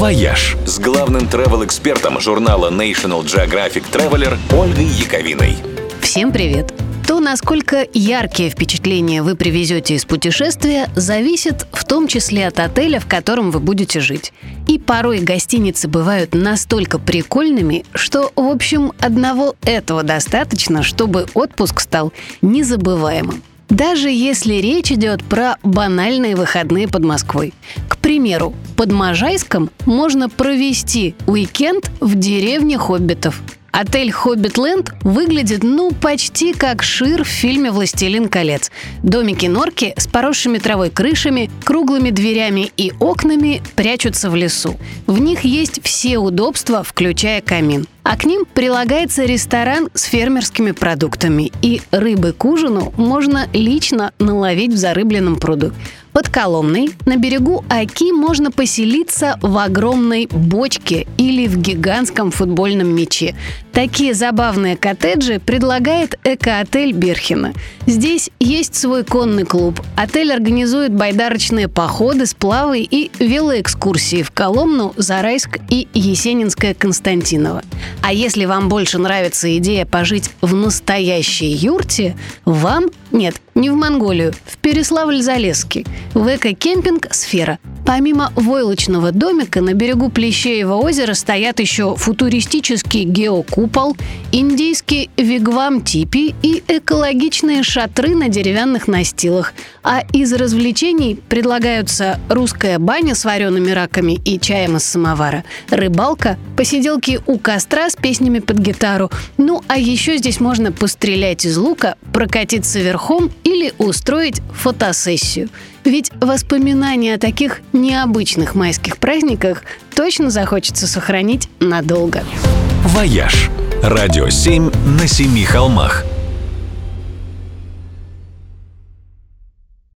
«Вояж» с главным travel-экспертом журнала National Geographic Traveler Ольгой Яковиной. Всем привет! То, насколько яркие впечатления вы привезете из путешествия, зависит в том числе от отеля, в котором вы будете жить. И порой гостиницы бывают настолько прикольными, что, в общем, одного этого достаточно, чтобы отпуск стал незабываемым. Даже если речь идет про банальные выходные под Москвой. К примеру, под Можайском можно провести уикенд в деревне хоббитов. Отель «Хоббитленд» выглядит, почти как Шир в фильме «Властелин колец». Домики-норки с поросшими травой крышами, круглыми дверями и окнами прячутся в лесу. В них есть все удобства, включая камин. А к ним прилагается ресторан с фермерскими продуктами. И рыбы к ужину можно лично наловить в зарыбленном пруду. Под Коломной на берегу Оки можно поселиться в огромной бочке или в гигантском футбольном мяче. Такие забавные коттеджи предлагает эко-отель «Берхина». Здесь есть свой конный клуб. Отель организует байдарочные походы, сплавы и велоэкскурсии в Коломну, Зарайск и Есенинское Константиново. А если вам больше нравится идея пожить в настоящей юрте, не в Монголию, в Переславль-Залесский, в эко-кемпинг «Сфера». Помимо войлочного домика на берегу Плещеева озера стоят еще футуристический геокупол, индийский вигвам-типи и экологичные шатры на деревянных настилах. А из развлечений предлагаются русская баня с вареными раками и чаем из самовара, рыбалка, посиделки у костра с песнями под гитару. А еще здесь можно пострелять из лука, прокатиться верхом или устроить фотосессию. Ведь воспоминания о таких необычных майских праздниках точно захочется сохранить надолго. «Вояж». Радио 7 на семи холмах.